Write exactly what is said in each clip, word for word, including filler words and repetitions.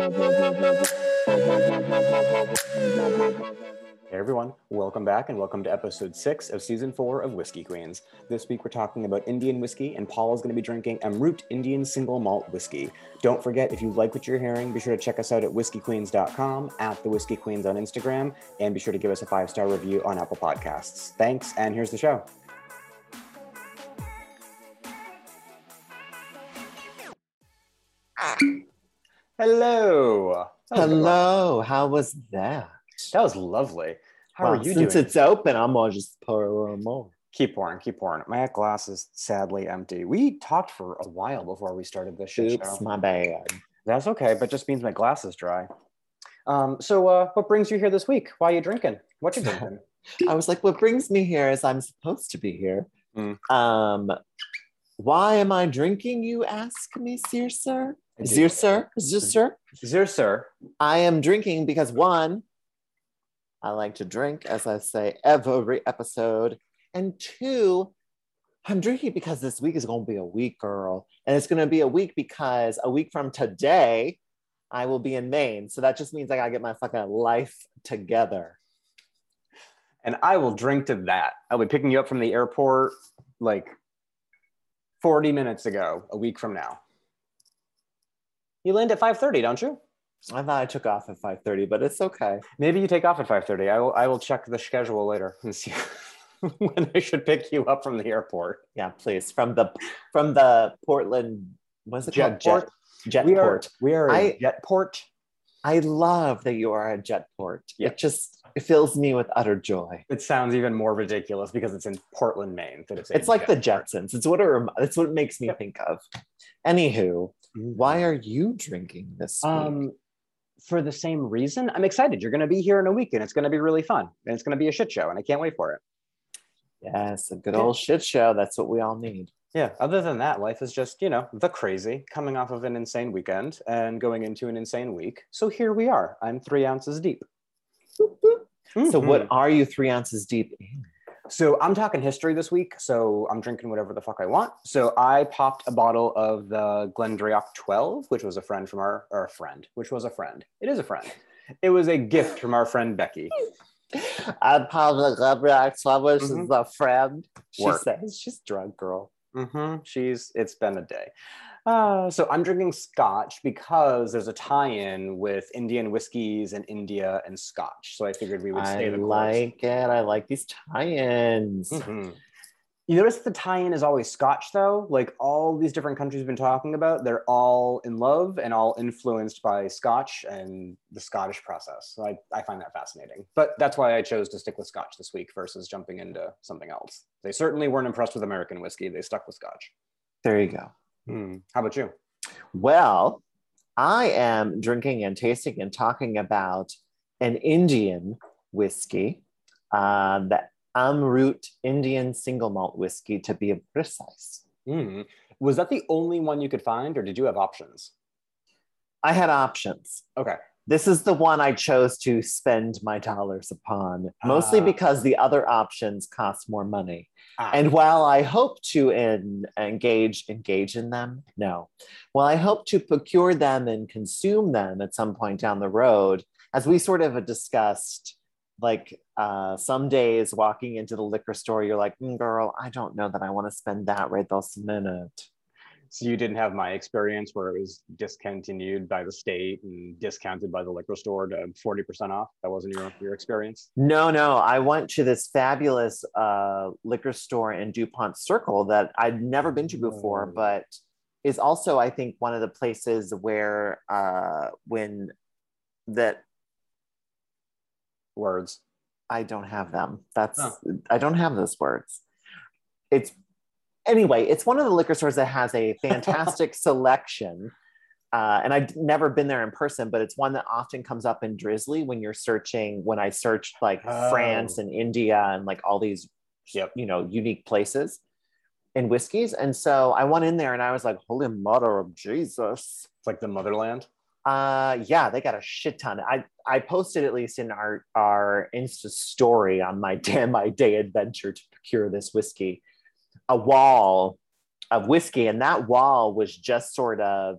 Hey everyone, welcome back and welcome to episode six of season four of Whiskey Queens. This week we're talking about Indian whiskey and Paul is going to be drinking Amrut Indian Single Malt Whiskey. Don't forget, if you like what you're hearing, be sure to check us out at whiskey queens dot com, at the Whiskey Queens on Instagram, and be sure to give us a five-star review on Apple Podcasts. Thanks, and here's the show. Hello. Hello. How was that? That was lovely. How well, are you since doing? Since it's open, I'm going to just pour a little more. Keep pouring, keep pouring. My glass is sadly empty. We talked for a while before we started this shit Oops, show. My bad. That's okay, but just means my glass is dry. Um, so uh, what brings you here this week? Why are you drinking? What you drinking? I was like, what brings me here is I'm supposed to be here. Mm. Um, why am I drinking, you ask me, dear sir? Dear sir, dear sir, dear sir, I am drinking because one, I like to drink, as I say every episode, and two, I'm drinking because this week is going to be a week, girl, and it's going to be a week because a week from today, I will be in Maine, so that just means I got to get my fucking life together. And I will drink to that. I'll be picking you up from the airport like forty minutes ago, a week from now. You land at five thirty, don't you? I thought I took off at five thirty, but it's okay. Maybe you take off at five thirty. I will, I will check the schedule later and see when I should pick you up from the airport. Yeah, please. From the from the Portland, what's it jet, called? Jet, Jetport. We are, we are I, a jetport. I love that you are a jetport. Yep. It just it fills me with utter joy. It sounds even more ridiculous because it's in Portland, Maine. That it's it's like jetport. The Jetsons. It's what, it, it's what it makes me yep. think of. Anywho. Why are you drinking this week? Um, for the same reason. I'm excited. You're going to be here in a week and it's going to be really fun. And it's going to be a shit show and I can't wait for it. Yes, a good yeah. old shit show. That's what we all need. Yeah. Other than that, life is just, you know, the crazy coming off of an insane weekend and going into an insane week. So here we are. I'm three ounces deep. Boop, boop. Mm-hmm. So what are you three ounces deep in? So I'm talking history this week, so I'm drinking whatever the fuck I want. So I popped a bottle of the Glendryock twelve, which was a friend from our, our friend, which was a friend. It is a friend. It was a gift from our friend, Becky. I popped the Glendryock twelve, which mm-hmm. is a friend. She Work. says she's drunk, girl. Mm-hmm. She's, it's been a day. Uh, so I'm drinking scotch because there's a tie-in with Indian whiskeys and India and scotch. So I figured we would stay the course. I like it. I like these tie-ins. Mm-hmm. You notice the tie-in is always scotch, though? Like all these different countries we've been talking about, they're all in love and all influenced by scotch and the Scottish process. So I, I find that fascinating. But that's why I chose to stick with scotch this week versus jumping into something else. They certainly weren't impressed with American whiskey. They stuck with scotch. There you go. Mm. How about you? Well, I am drinking and tasting and talking about an Indian whiskey, uh, the Amrut Indian Single Malt Whiskey, to be precise. Mm. Was that the only one you could find, or did you have options? I had options. Okay. This is the one I chose to spend my dollars upon, mostly uh, because the other options cost more money. Uh, and while I hope to in, engage, engage in them, no. While I hope to procure them and consume them at some point down the road, as we sort of discussed, like uh, some days walking into the liquor store, you're like, mm, girl, I don't know that I want to spend that right this minute. So you didn't have my experience where it was discontinued by the state and discounted by the liquor store to forty percent off? That wasn't your, your experience? No, no. I went to this fabulous uh, liquor store in DuPont Circle that I'd never been to before, but is also, I think, one of the places where uh, when that... Words. I don't have them. That's oh. I don't have those words. It's... Anyway, it's one of the liquor stores that has a fantastic selection. Uh, and I've never been there in person, but it's one that often comes up in Drizzly when you're searching, when I searched like oh. France and India and like all these, yep. you know, unique places and whiskeys. And so I went in there and I was like, holy mother of Jesus. It's like the motherland. Uh, yeah, they got a shit ton. I, I posted at least in our, our Insta story on my day, my day adventure to procure this whiskey. A wall of whiskey, and that wall was just sort of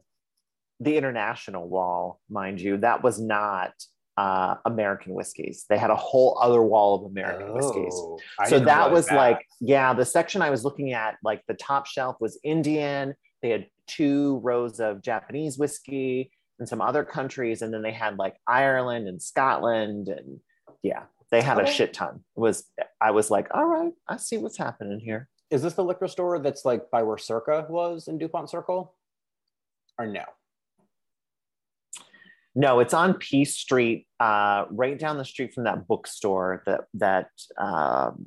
the international wall, mind you, that was not uh, American whiskeys. They had a whole other wall of American oh, whiskeys. I so that was that. like, yeah, the section I was looking at, like the top shelf was Indian. They had two rows of Japanese whiskey and some other countries. And then they had like Ireland and Scotland. And yeah, they had okay. a shit ton. It was, I was like, all right, I see what's happening here. Is this the liquor store that's like by where Circa was in DuPont Circle? Or no? No, it's on Peace Street, uh, right down the street from that bookstore that, that um,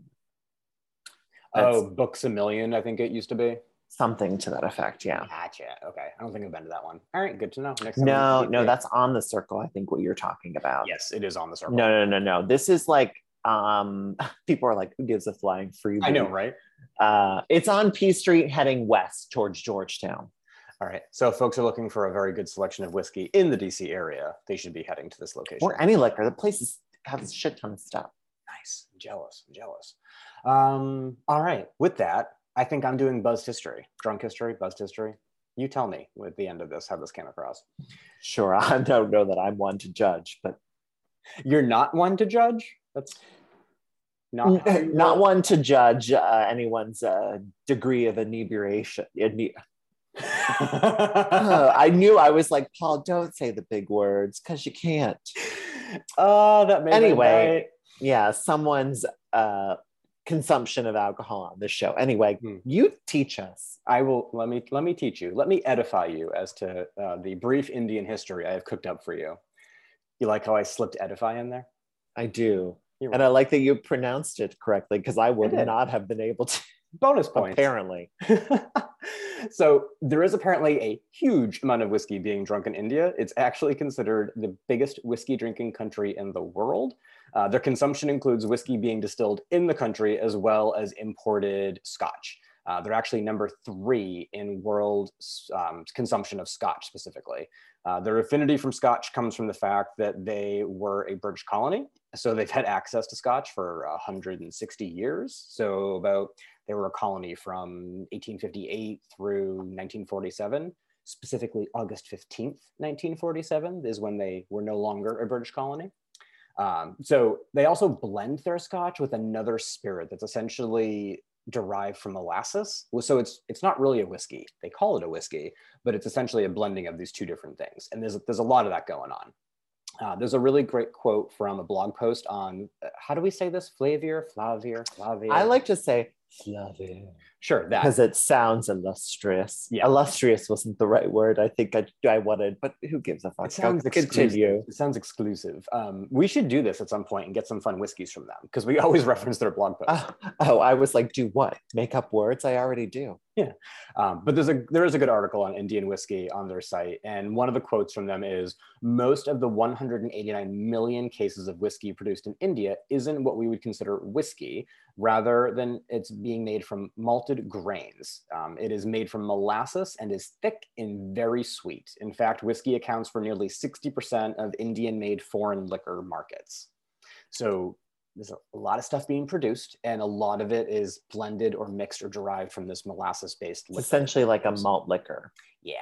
oh, Books A Million, I think it used to be. Something to that effect, yeah. Gotcha, okay. I don't think I've been to that one. All right, good to know. Next time no, no, that's on the Circle, I think, what you're talking about. Yes, it is on the Circle. No, no, no, no, no. This is like, um, people are like, who gives a flying freebie? I know, right? Uh, it's on Peace Street heading west towards Georgetown. All right, so if folks are looking for a very good selection of whiskey in the D C area, they should be heading to this location. Or any liquor. The place has a shit ton of stuff. Nice. I'm jealous. I'm jealous. Um, all right. With that, I think I'm doing buzzed history. Drunk history, buzzed history. You tell me at the end of this how this came across. Sure. I don't know that I'm one to judge, but... You're not one to judge? That's... Not, not one to judge uh, anyone's uh, degree of inebriation. Ine- uh, I knew I was like, Paul, don't say the big words because you can't. Oh, that made anyway. Right. Yeah, someone's uh, consumption of alcohol on this show. Anyway, hmm. you teach us. I will. Let me let me teach you. Let me edify you as to uh, the brief Indian history I have cooked up for you. You like how I slipped edify in there? I do, right. And I like that you pronounced it correctly because I would I not have been able to. Bonus points. Apparently. So there is apparently a huge amount of whiskey being drunk in India. It's actually considered the biggest whiskey drinking country in the world. Uh, their consumption includes whiskey being distilled in the country as well as imported scotch. Uh, they're actually number three in world um, consumption of scotch specifically. Uh, their affinity from scotch comes from the fact that they were a British colony. So they've had access to scotch for one hundred sixty years. So about, they were a colony from eighteen fifty-eight through nineteen forty-seven. Specifically August fifteenth, nineteen forty-seven is when they were no longer a British colony. Um, so they also blend their scotch with another spirit that's essentially derived from molasses. So it's it's not really a whiskey. They call it a whiskey, but it's essentially a blending of these two different things. And there's, there's a lot of that going on. Uh, there's a really great quote from a blog post on, uh, how do we say this? Flaviar, Flaviar, Flaviar. I like to say Flaviar. Sure, that. Because it sounds illustrious. Yeah. Illustrious wasn't the right word I think I, I wanted, but who gives a fuck? It sounds exclusive. It sounds exclusive. Um, we should do this at some point and get some fun whiskeys from them because we always reference their blog posts. Uh, oh, I was like, do what? Make up words? I already do. Yeah, um, but there's a there is a good article on Indian whiskey on their site, and one of the quotes from them is, most of the one hundred eighty-nine million cases of whiskey produced in India isn't what we would consider whiskey, rather than it's being made from malted grains. Um, it is made from molasses and is thick and very sweet. In fact, whiskey accounts for nearly sixty percent of Indian-made foreign liquor markets. So there's a lot of stuff being produced, and a lot of it is blended or mixed or derived from this molasses-based liquor. It's essentially like a malt liquor. Yeah.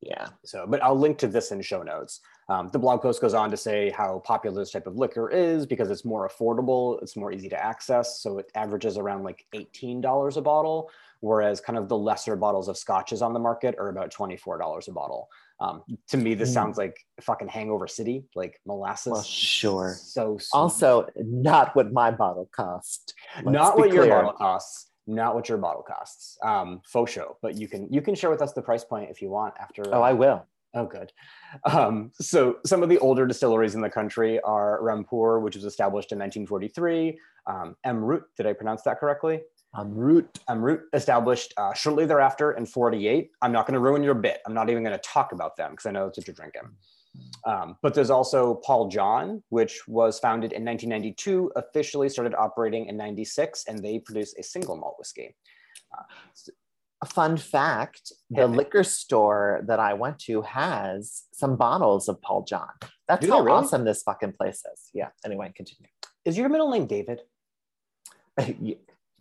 Yeah. So, but I'll link to this in show notes. Um, the blog post goes on to say how popular this type of liquor is because it's more affordable, it's more easy to access. So it averages around like eighteen dollars a bottle, whereas kind of the lesser bottles of scotches on the market are about twenty-four dollars a bottle. Um, to me, this sounds like fucking Hangover City, like molasses. Well, sure. So sweet. Also, not what my bottle cost. Let's not what clear. your bottle costs. Not what your bottle costs, um, faux show, but you can you can share with us the price point if you want after. Oh, uh, I will. Oh, good. Um, so some of the older distilleries in the country are Rampur, which was established in nineteen forty-three. Um, Amrut, did I pronounce that correctly? Amrut. Amrut, established uh, shortly thereafter in forty-eight. I'm not going to ruin your bit. I'm not even going to talk about them because I know that's what you're drinking. Um, but there's also Paul John, which was founded in nineteen ninety-two, officially started operating in ninety-six, and they produce a single malt whiskey. Uh, so, a fun fact, the liquor store that I went to has some bottles of Paul John. That's how really? awesome this fucking place is. Yeah, anyway, continue. Is your middle name David?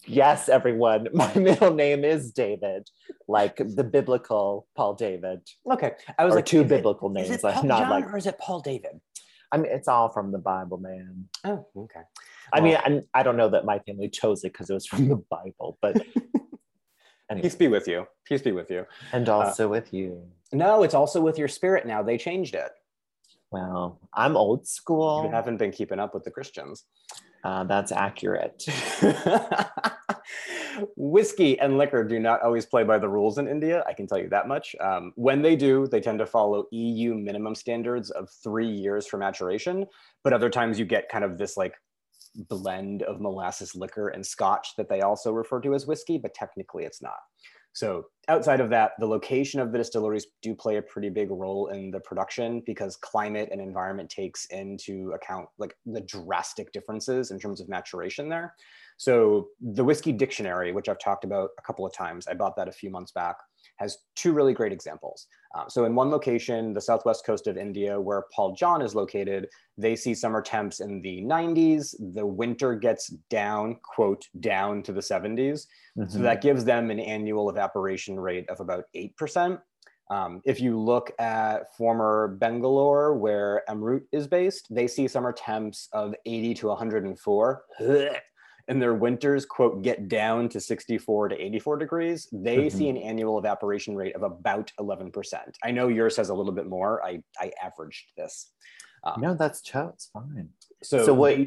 Yes, everyone. My middle name is David, like the biblical Paul David. Okay, I was or like two biblical it, names. Is it Paul I'm not John like, or is it Paul David? I mean, it's all from the Bible, man. Oh, okay. I well, mean, I'm, I don't know that my family chose it because it was from the Bible, but anyway. Peace be with you. Peace be with you, and also uh, with you. No, it's also with your spirit. Now they changed it. Well, I'm old school. You haven't been keeping up with the Christians. Uh, that's accurate. Whiskey and liquor do not always play by the rules in India, I can tell you that much. Um, when they do, they tend to follow E U minimum standards of three years for maturation, but other times you get kind of this like blend of molasses liquor and scotch that they also refer to as whiskey, but technically it's not. So outside of that, the location of the distilleries do play a pretty big role in the production because climate and environment takes into account like the drastic differences in terms of maturation there. So the Whiskey Dictionary, which I've talked about a couple of times, I bought that a few months back, has two really great examples. Um, so in one location, the southwest coast of India, where Paul John is located, they see summer temps in the nineties. The winter gets down, quote, down to the seventies. Mm-hmm. So that gives them an annual evaporation rate of about eight percent. Um, if you look at former Bangalore, where Amrut is based, they see summer temps of eighty to one hundred four. And their winters, quote, get down to sixty-four to eighty-four degrees, they mm-hmm. see an annual evaporation rate of about eleven percent. I know yours has a little bit more. I, I averaged this. Um, no, that's true. It's fine. So, so what,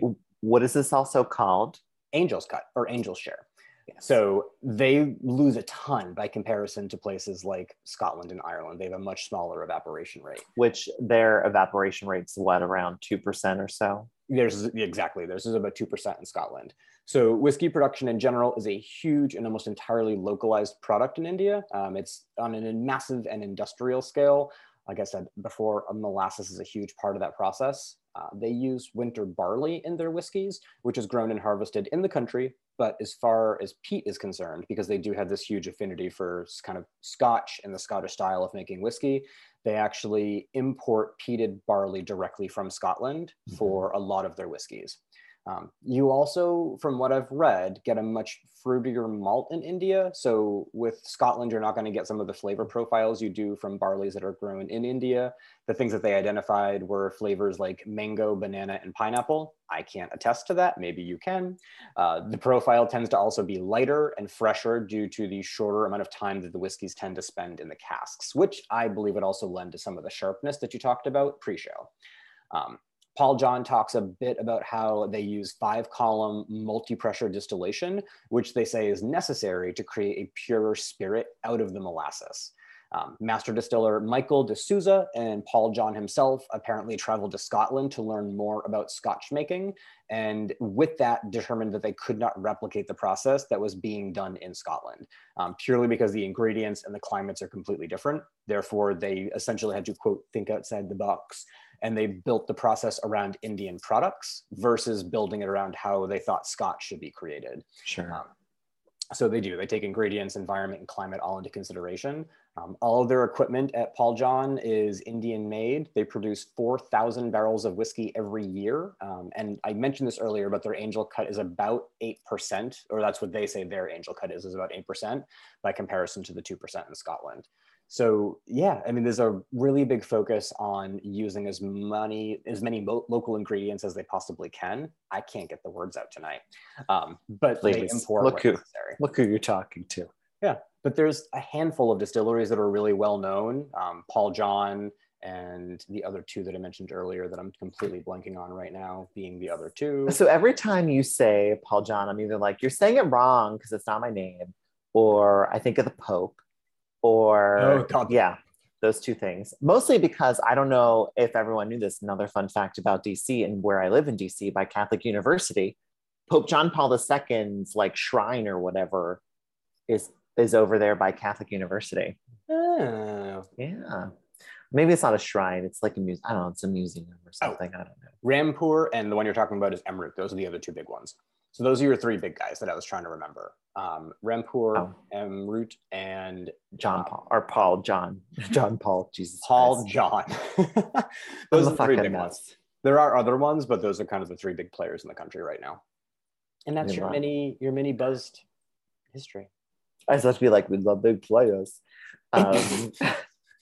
what is this also called? Angel's Cut or Angel's Share. Yes. So they lose a ton by comparison to places like Scotland and Ireland. They have a much smaller evaporation rate. Which their evaporation rate's what, around two percent or so? There's exactly, this is about two percent in Scotland. So whiskey production in general is a huge and almost entirely localized product in India. Um, it's on a massive and industrial scale. Like I said before, molasses is a huge part of that process. Uh, they use winter barley in their whiskeys, which is grown and harvested in the country. But as far as peat is concerned, because they do have this huge affinity for kind of Scotch and the Scottish style of making whiskey, they actually import peated barley directly from Scotland mm-hmm. for a lot of their whiskeys. Um, you also, from what I've read, get a much fruitier malt in India. So with Scotland, you're not going to get some of the flavor profiles you do from barleys that are grown in India. The things that they identified were flavors like mango, banana, and pineapple. I can't attest to that. Maybe you can. Uh, the profile tends to also be lighter and fresher due to the shorter amount of time that the whiskeys tend to spend in the casks, which I believe would also lend to some of the sharpness that you talked about pre-show. Um, Paul John talks a bit about how they use five-column multi-pressure distillation, which they say is necessary to create a purer spirit out of the molasses. Um, master distiller Michael D'Souza and Paul John himself apparently traveled to Scotland to learn more about Scotch making, and with that determined that they could not replicate the process that was being done in Scotland, um, purely because the ingredients and the climates are completely different. Therefore, they essentially had to, quote, think outside the box, and they built the process around Indian products versus building it around how they thought Scotch should be created. Sure. Um, so they do, they take ingredients, environment, and climate all into consideration. Um, all of their equipment at Paul John is Indian made. They produce four thousand barrels of whiskey every year. Um, and I mentioned this earlier, but their Angel Cut is about eight percent, or that's what they say their Angel Cut is, is about eight percent by comparison to the two percent in Scotland. So yeah, I mean, there's a really big focus on using as many, as many mo- local ingredients as they possibly can. I can't get the words out tonight, um, but Ladies, they import look where who, necessary. Look who you're talking to. Yeah, but there's a handful of distilleries that are really well known. Um, Paul John and the other two that I mentioned earlier that I'm completely blanking on right now being the other two. So every time you say Paul John, I'm either like, you're saying it wrong because it's not my name, or I think of the Pope. Or, oh, God. Yeah, those two things. Mostly because I don't know if everyone knew this. Another fun fact about D C and where I live in D C by Catholic University, Pope John Paul the Second's like shrine or whatever is is over there by Catholic University. Oh. Yeah. Maybe it's not a shrine. It's like a museum. I don't know. It's a museum or something. Oh. I don't know. Rampur and the one you're talking about is Amrut. Those are the other two big ones. So those are your three big guys that I was trying to remember. Um, Rampur, oh. Amrut, and John Paul, or Paul John, John Paul, Jesus Paul Christ. John. Those I'm are the three big nuts. ones. There are other ones, but those are kind of the three big players in the country right now. And that's your mini, your mini buzzed history. I supposed to be like, we love big players. Um,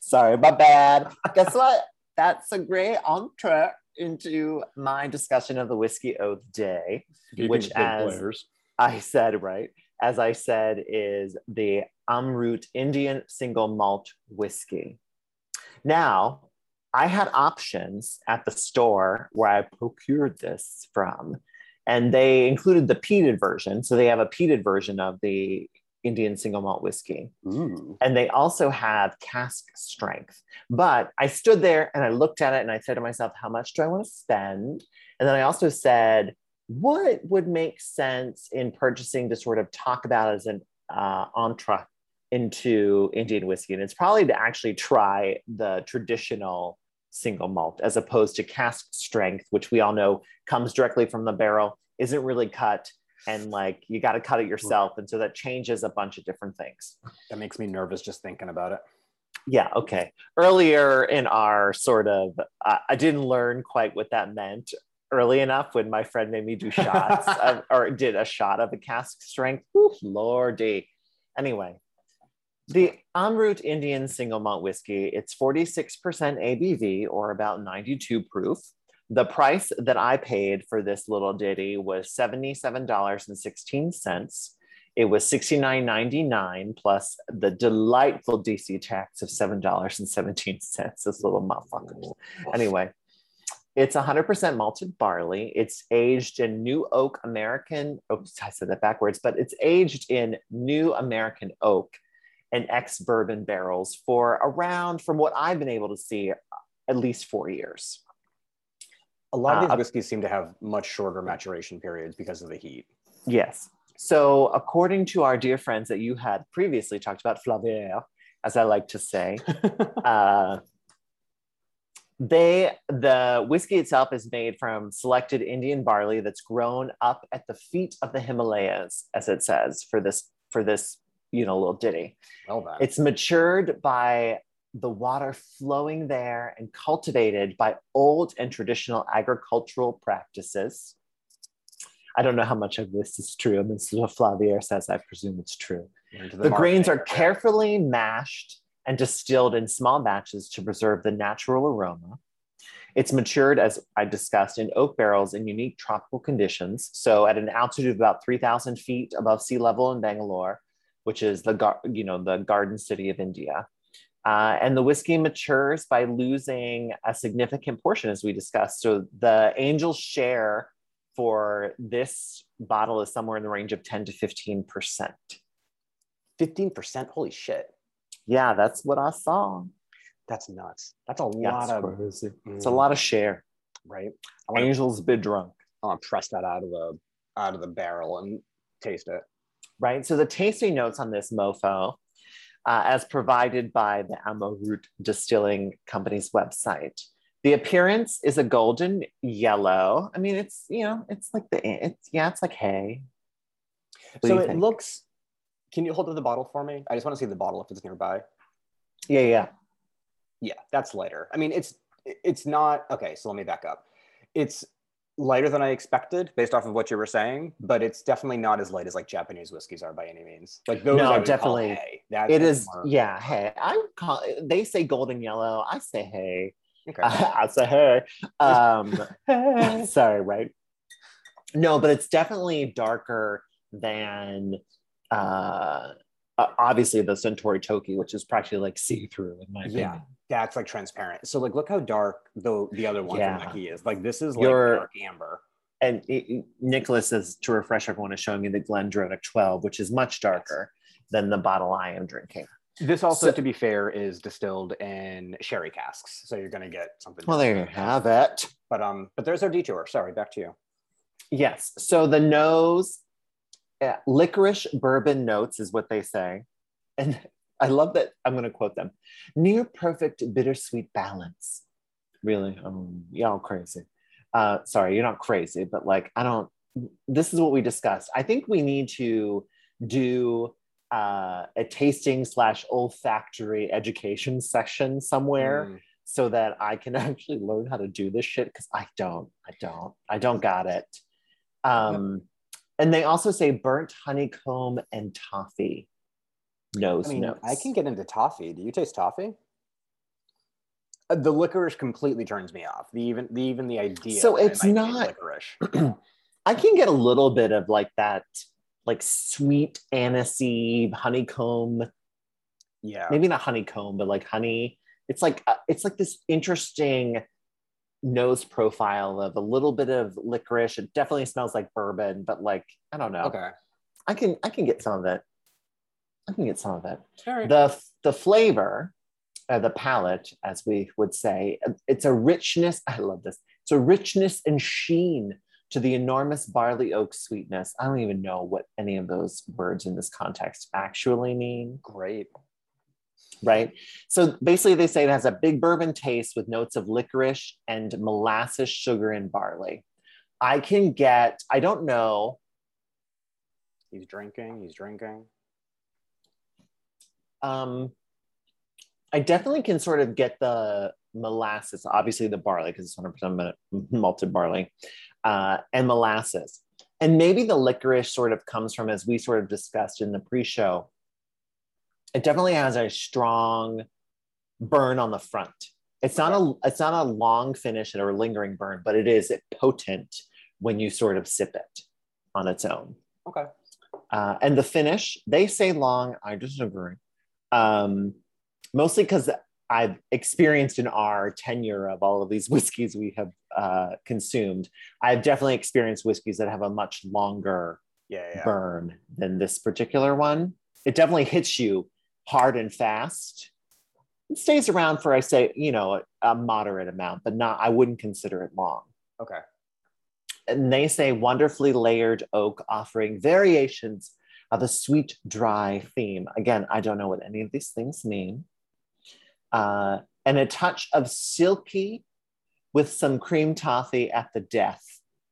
sorry, my bad. Guess what? That's a great entree into my discussion of the whiskey of the day, Speaking which as players. I said, right, as I said, is the Amrut Indian single malt whiskey. Now, I had options at the store where I procured this from, and they included the peated version. So they have a peated version of the Indian single malt whiskey. Ooh. And they also have cask strength. But I stood there and I looked at it and I said to myself, how much do I want to spend? And then I also said, what would make sense in purchasing to sort of talk about as an uh, entree into Indian whiskey? And it's probably to actually try the traditional single malt as opposed to cask strength, which we all know comes directly from the barrel, isn't really cut. And like, you got to cut it yourself. And so that changes a bunch of different things. That makes me nervous just thinking about it. Yeah, okay. Earlier in our sort of, uh, I didn't learn quite what that meant early enough when my friend made me do shots of, or did a shot of a cask strength. Ooh, lordy. Anyway, the Amrut Indian single malt whiskey, it's forty-six percent A B V or about ninety-two proof. The price that I paid for this little ditty was seventy-seven dollars and sixteen cents. It was sixty-nine ninety-nine plus the delightful D C tax of seven dollars and seventeen cents. Those little motherfuckers. Anyway, it's one hundred percent malted barley. It's aged in New Oak American. Oops, I said that backwards, but it's aged in New American Oak and ex-bourbon barrels for around, from what I've been able to see, at least four years. A lot of these uh, whiskeys seem to have much shorter maturation periods because of the heat. Yes. So according to our dear friends that you had previously talked about, Flaviar, as I like to say, uh, they the whiskey itself is made from selected Indian barley that's grown up at the feet of the Himalayas, as it says, for this, for this, you know, little ditty. Well done. It's matured by the water flowing there and cultivated by old and traditional agricultural practices. I don't know how much of this is true. I mean, this is what Flaviar says. I presume it's true. The, the grains are carefully mashed and distilled in small batches to preserve the natural aroma. It's matured, as I discussed, in oak barrels in unique tropical conditions. So at an altitude of about three thousand feet above sea level in Bangalore, which is the gar- you know the garden city of India. Uh, and the whiskey matures by losing a significant portion, as we discussed. So the Angel's share for this bottle is somewhere in the range of ten to fifteen percent. fifteen percent? Holy shit. Yeah, that's what I saw. That's nuts. That's a lot that's of... Crazy. It's a lot of share. Right? Angel's been drunk. I want to press that out of the out of the barrel and taste it. Right? So the tasting notes on this mofo, Uh, as provided by the Amrut Distilling Company's website. The appearance is a golden yellow. I mean, it's, you know, it's like the, it's yeah, it's like hay. What so it think? looks, can you hold up the bottle for me? I just want to see the bottle if it's nearby. Yeah, yeah. Yeah, that's lighter. I mean, it's, it's not, okay, so let me back up. It's lighter than I expected based off of what you were saying, but it's definitely not as light as like Japanese whiskeys are by any means. Like those no, I would definitely call hay. That's it is more. Yeah, hey. I call they say golden yellow. I say hey. Okay. I, I say hey. Um hey. Sorry, right? No, but it's definitely darker than uh obviously the Centauri Toki, which is practically like see-through in my opinion. Yeah. That's like transparent. So like, look how dark though the other one yeah. from Becky is. Like this is like Your, dark amber. And it, it, Nicholas is, to refresh everyone, is showing me the Glendryock twelve, which is much darker yes. than the bottle I am drinking. This also, so, to be fair, is distilled in sherry casks. So you're going to get something. Well, there you have it. But um, but there's our detour. Sorry, back to you. Yes. So the nose, uh, licorice bourbon notes is what they say, and. I love that. I'm going to quote them. Near perfect bittersweet balance. Really? Um, y'all crazy. Uh, sorry, you're not crazy, but like, I don't, this is what we discussed. I think we need to do uh, a tasting slash olfactory education session somewhere mm. so that I can actually learn how to do this shit. Cause I don't, I don't, I don't got it. Um, And they also say burnt honeycomb and toffee. Nose I mean, notes. I can get into toffee. Do you taste toffee? Uh, the licorice completely turns me off. The even the even the idea. So it's not licorice. I can get a little bit of like that, like sweet anisey honeycomb. Yeah, maybe not honeycomb, but like honey. It's like uh, it's like this interesting nose profile of a little bit of licorice. It definitely smells like bourbon, but like, I don't know. Okay. I can I can get some of it. I can get some of it. Sure. The the flavor, uh, the palate, as we would say, it's a richness. I love this. It's a richness and sheen to the enormous barley oak sweetness. I don't even know what any of those words in this context actually mean. Great. Right? So basically they say it has a big bourbon taste with notes of licorice and molasses, sugar, and barley. I can get, I don't know. He's drinking, he's drinking. Um, I definitely can sort of get the molasses, obviously the barley, because it's one hundred percent malted barley, uh, and molasses. And maybe the licorice sort of comes from, as we sort of discussed in the pre-show, it definitely has a strong burn on the front. It's not a it's not a long finish or a lingering burn, but it is potent when you sort of sip it on its own. Okay. Uh, and the finish, they say long. I disagree. Um, mostly because I've experienced in our tenure of all of these whiskeys we have uh, consumed, I've definitely experienced whiskeys that have a much longer yeah, yeah. burn than this particular one. It definitely hits you hard and fast. It stays around for, I say, you know, a, a moderate amount, but not, I wouldn't consider it long. Okay. And they say wonderfully layered oak, offering variations of a sweet, dry theme. Again, I don't know what any of these things mean. Uh, and a touch of silky with some cream toffee at the death.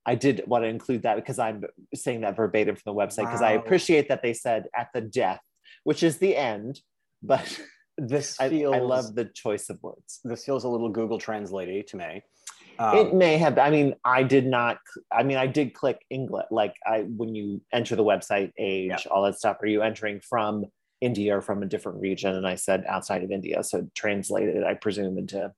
I did want to include that because I'm saying that verbatim from the website because wow. I appreciate that they said at the death, which is the end, but this feels, I, I love the choice of words. This feels a little Google Translate-y to me. Um, it may have, I mean, I did not, I mean, I did click English, like I when you enter the website age, yeah. all that stuff, are you entering from India or from a different region? And I said outside of India, so translated, I presume, into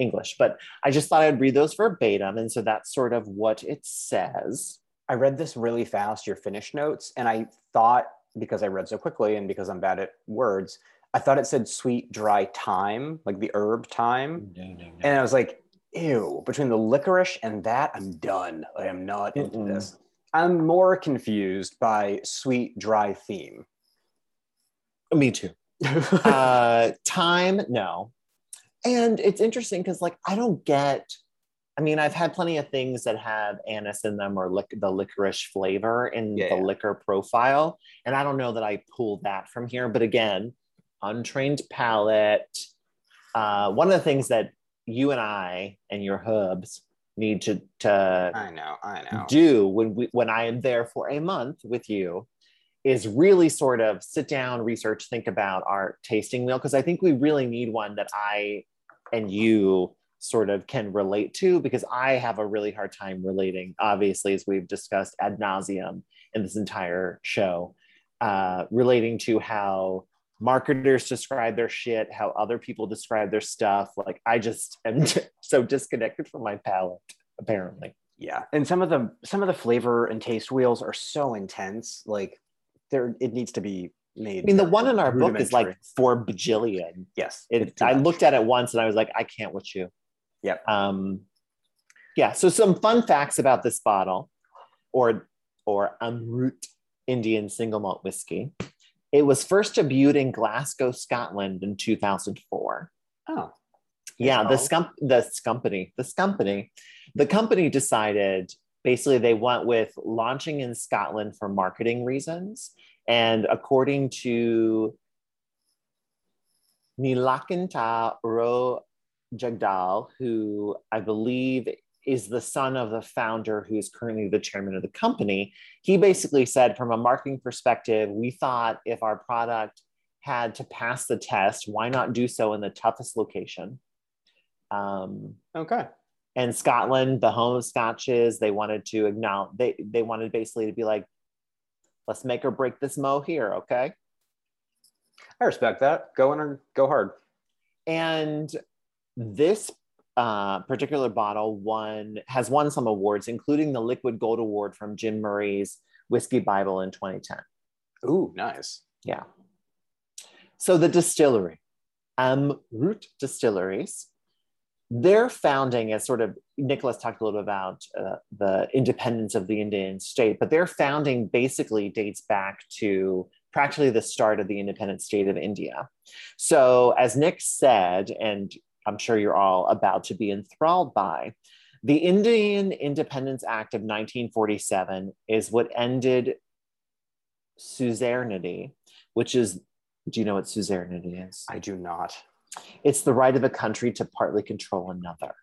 English. But I just thought I'd read those verbatim, and so that's sort of what it says. I read this really fast, your finish notes, and I thought, because I read so quickly and because I'm bad at words, I thought it said sweet, dry thyme, like the herb thyme. No, no, no. And I was like, ew, between the licorice and that, I'm done. I am not into Mm-mm. this. I'm more confused by sweet, dry theme. Me too. uh, thyme, no. And it's interesting because, like, I don't get, I mean, I've had plenty of things that have anise in them or lic- the licorice flavor in yeah, the yeah. liquor profile. And I don't know that I pulled that from here. But again, untrained palate. Uh, one of the things that you and I and your hubs need to, to I know, I know. do when we, when I am there for a month with you is really sort of sit down, research, think about our tasting wheel. Because I think we really need one that I and you sort of can relate to, because I have a really hard time relating, obviously, as we've discussed ad nauseum in this entire show, uh, relating to how marketers describe their shit, how other people describe their stuff. Like, I just am so disconnected from my palate, apparently. Yeah, and some of the some of the flavor and taste wheels are so intense. Like, there, it needs to be made. I mean, the one in our book is like four bajillion. Yes, it, I looked at it once and I was like, I can't with you. Yep. Um, yeah. So some fun facts about this bottle, or or Amrut Indian single malt whiskey. It was first debuted in Glasgow, Scotland, in two thousand four. Oh. Yeah. The scum the company the company the company decided basically they went with launching in Scotland for marketing reasons, and according to Nilakantha Rao Jagdale, who I believe is the son of the founder who is currently the chairman of the company, he basically said, from a marketing perspective, we thought if our product had to pass the test, why not do so in the toughest location? Um, okay. And Scotland, the home of scotches, they wanted to acknowledge, they, they wanted basically to be like, let's make or break this mo here, okay? I respect that. Go in or go hard. And this uh, particular bottle won, has won some awards, including the Liquid Gold Award from Jim Murray's Whiskey Bible in twenty ten. Ooh, nice. Yeah. So the distillery, Amrut Distilleries, their founding is sort of, Nicholas talked a little bit about uh, the independence of the Indian state, but their founding basically dates back to practically the start of the independent state of India. So as Nick said, and I'm sure you're all about to be enthralled by, the Indian Independence Act of nineteen forty-seven is what ended suzerainty, which is, do you know what suzerainty is? I do not. It's the right of a country to partly control another.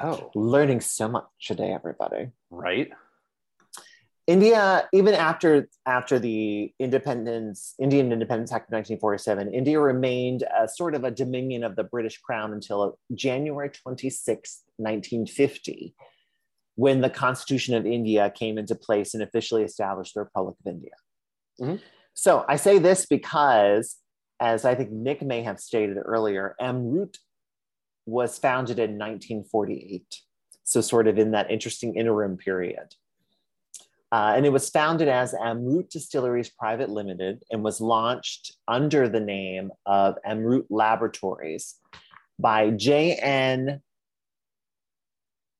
Oh. Learning so much today, everybody. Right. India, even after, after the independence, Indian Independence Act of nineteen forty-seven, India remained a sort of a dominion of the British Crown until January twenty-sixth, nineteen fifty, when the Constitution of India came into place and officially established the Republic of India. Mm-hmm. So I say this because, as I think Nick may have stated earlier, Amrut was founded in nineteen forty-eight. So sort of in that interesting interim period. Uh, and it was founded as Amrut Distilleries Private Limited and was launched under the name of Amrut Laboratories by J N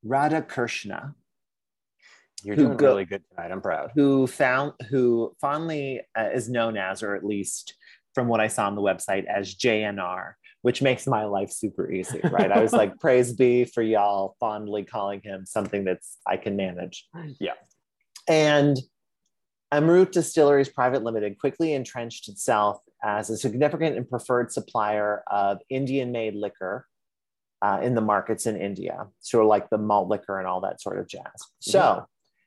Radhakrishna. You're doing go, really good tonight. I'm proud. Who found, who fondly uh, is known as, or at least from what I saw on the website, as J N R, which makes my life super easy, right? I was like, praise be for y'all fondly calling him something that's I can manage. Yeah. And Amrut Distilleries Private Limited quickly entrenched itself as a significant and preferred supplier of Indian-made liquor uh, in the markets in India, sort of like the malt liquor and all that sort of jazz. So, yeah.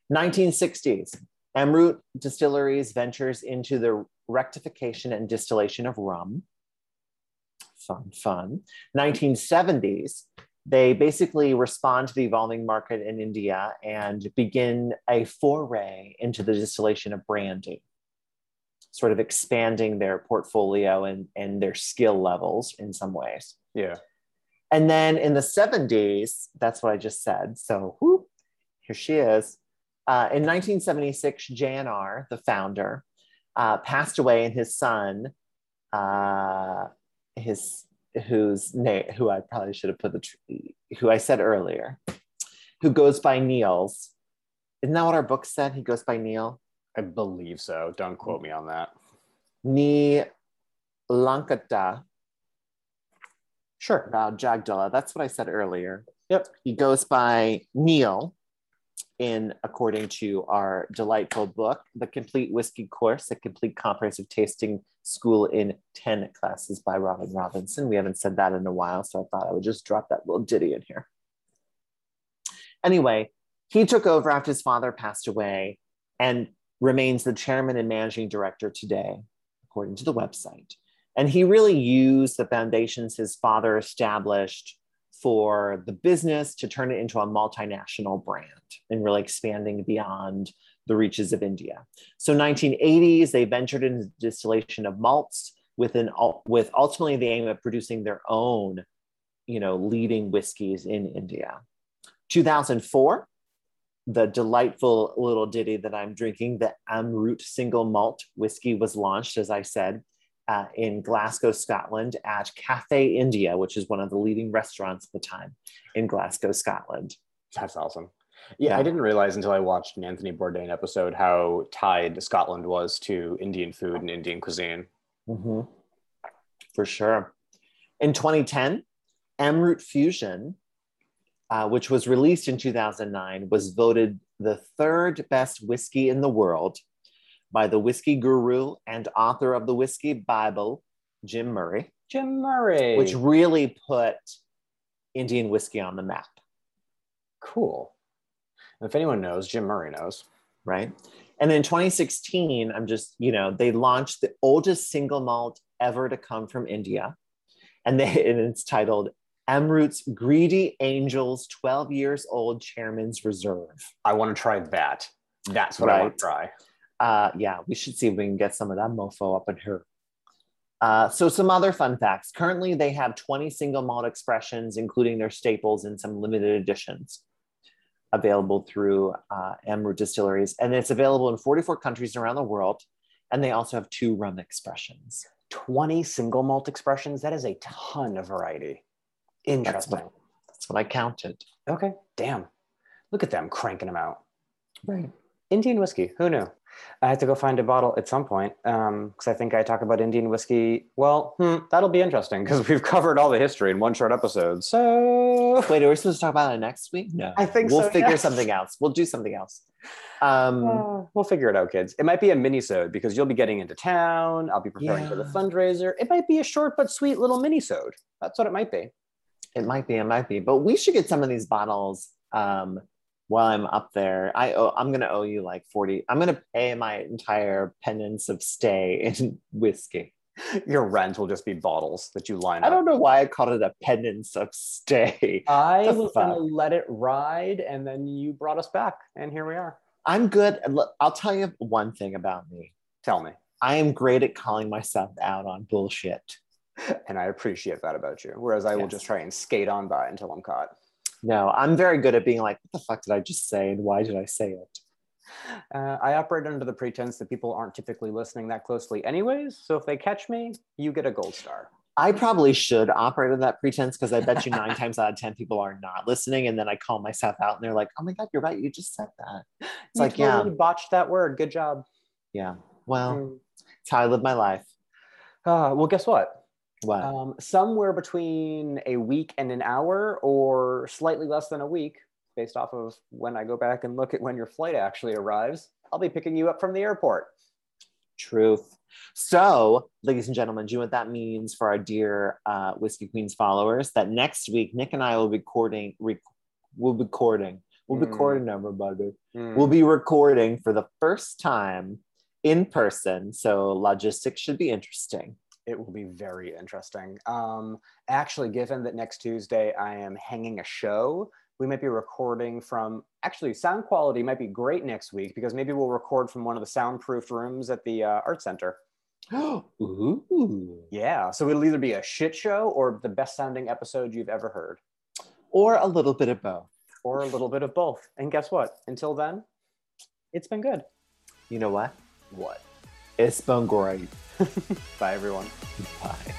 nineteen sixties, Amrut Distilleries ventures into the rectification and distillation of rum. Fun, fun. nineteen seventies. They basically respond to the evolving market in India and begin a foray into the distillation of brandy, sort of expanding their portfolio and, and their skill levels in some ways. Yeah. And then in the seventies, that's what I just said. So whoop, here she is. Uh, in nineteen seventy-six, J N R, the founder, uh, passed away, and his son, uh, his whose name, who I probably should have put the, tree, who I said earlier, who goes by Niels. Isn't that what our book said? He goes by Neil? I believe so. Don't quote me on that. Nilakantha Sure. Rao Jagdale. That's what I said earlier. Yep. He goes by Neil in, according to our delightful book, The Complete Whiskey Course, a complete comprehensive tasting school in ten classes by Robin Robinson. We haven't said that in a while, so I thought I would just drop that little ditty in here. Anyway, he took over after his father passed away and remains the chairman and managing director today, according to the website. And he really used the foundations his father established for the business to turn it into a multinational brand and really expanding beyond the reaches of India. So nineteen eighties, they ventured into the distillation of malts with, an, with ultimately the aim of producing their own, you know, leading whiskeys in India. two thousand four, the delightful little ditty that I'm drinking, the Amrut single malt whiskey, was launched, as I said, Uh, in Glasgow, Scotland, at Cafe India, which is one of the leading restaurants at the time in Glasgow, Scotland. That's awesome. Yeah, yeah. I didn't realize until I watched an Anthony Bourdain episode how tied Scotland was to Indian food and Indian cuisine. Mm-hmm. For sure. In twenty ten, Amrut Fusion, uh, which was released in two thousand nine, was voted the third best whiskey in the world by the whiskey guru and author of the Whiskey Bible, Jim Murray. Jim Murray. Which really put Indian whiskey on the map. Cool. And if anyone knows, Jim Murray knows. Right? And in twenty sixteen, I'm just, you know, they launched the oldest single malt ever to come from India. And, they, and it's titled Amrut's Greedy Angels twelve years old Chairman's Reserve. I want to try that. That's what right. I want to try. Uh, yeah, we should see if we can get some of that mofo up in here. Uh, so some other fun facts. Currently, they have twenty single malt expressions, including their staples and some limited editions available through uh, Amrut Distilleries. And it's available in forty-four countries around the world. And they also have two rum expressions. twenty single malt expressions? That is a ton of variety. Interesting. That's what, that's what I counted. Okay, damn. Look at them cranking them out. Right. Indian whiskey, who knew? I have to go find a bottle at some point because um, I think I talk about Indian whiskey. Well, hmm, that'll be interesting because we've covered all the history in one short episode. So wait, are we supposed to talk about it next week? No, I think we'll so, figure yeah. something else. We'll do something else. Um, uh, we'll figure it out, kids. It might be a mini-sode because you'll be getting into town. I'll be preparing yeah. for the fundraiser. It might be a short but sweet little mini-sode. That's what it might be. It might be. It might be. But we should get some of these bottles. Um, While I'm up there, I owe, I'm going to owe you like forty. I'm going to pay my entire penance of stay in whiskey. Your rent will just be bottles that you line I up. I don't know why I called it a penance of stay. I the was going to let it ride, and then you brought us back, and here we are. I'm good. Look, I'll tell you one thing about me. Tell me. I am great at calling myself out on bullshit. And I appreciate that about you, whereas I yes. will just try and skate on by until I'm caught. No, I'm very good at being like, what the fuck did I just say and why did I say it? Uh, I operate under the pretense that people aren't typically listening that closely anyways. So if they catch me, you get a gold star. I probably should operate under that pretense because I bet you nine times out of ten people are not listening. And then I call myself out and they're like, oh my God, you're right. You just said that. It's you like, totally yeah. You botched that word. Good job. Yeah. Well, mm. it's how I live my life. Uh, well, guess what? What? Um, somewhere between a week and an hour or slightly less than a week, based off of when I go back and look at when your flight actually arrives, I'll be picking you up from the airport. Truth. So, ladies and gentlemen, do you know what that means for our dear uh, Whiskey Queens followers? That next week, Nick and I will be recording, rec- we'll be recording, we'll be mm. recording everybody. Mm. We'll be recording for the first time in person. So logistics should be interesting. It will be very interesting. Um, actually, given that next Tuesday I am hanging a show, we might be recording from, actually sound quality might be great next week because maybe we'll record from one of the soundproofed rooms at the uh, art center. Ooh. Yeah, so it'll either be a shit show or the best sounding episode you've ever heard. Or a little bit of both. Or a little bit of both. And guess what? Until then, it's been good. You know what? What? It's been great. Bye, everyone. Bye.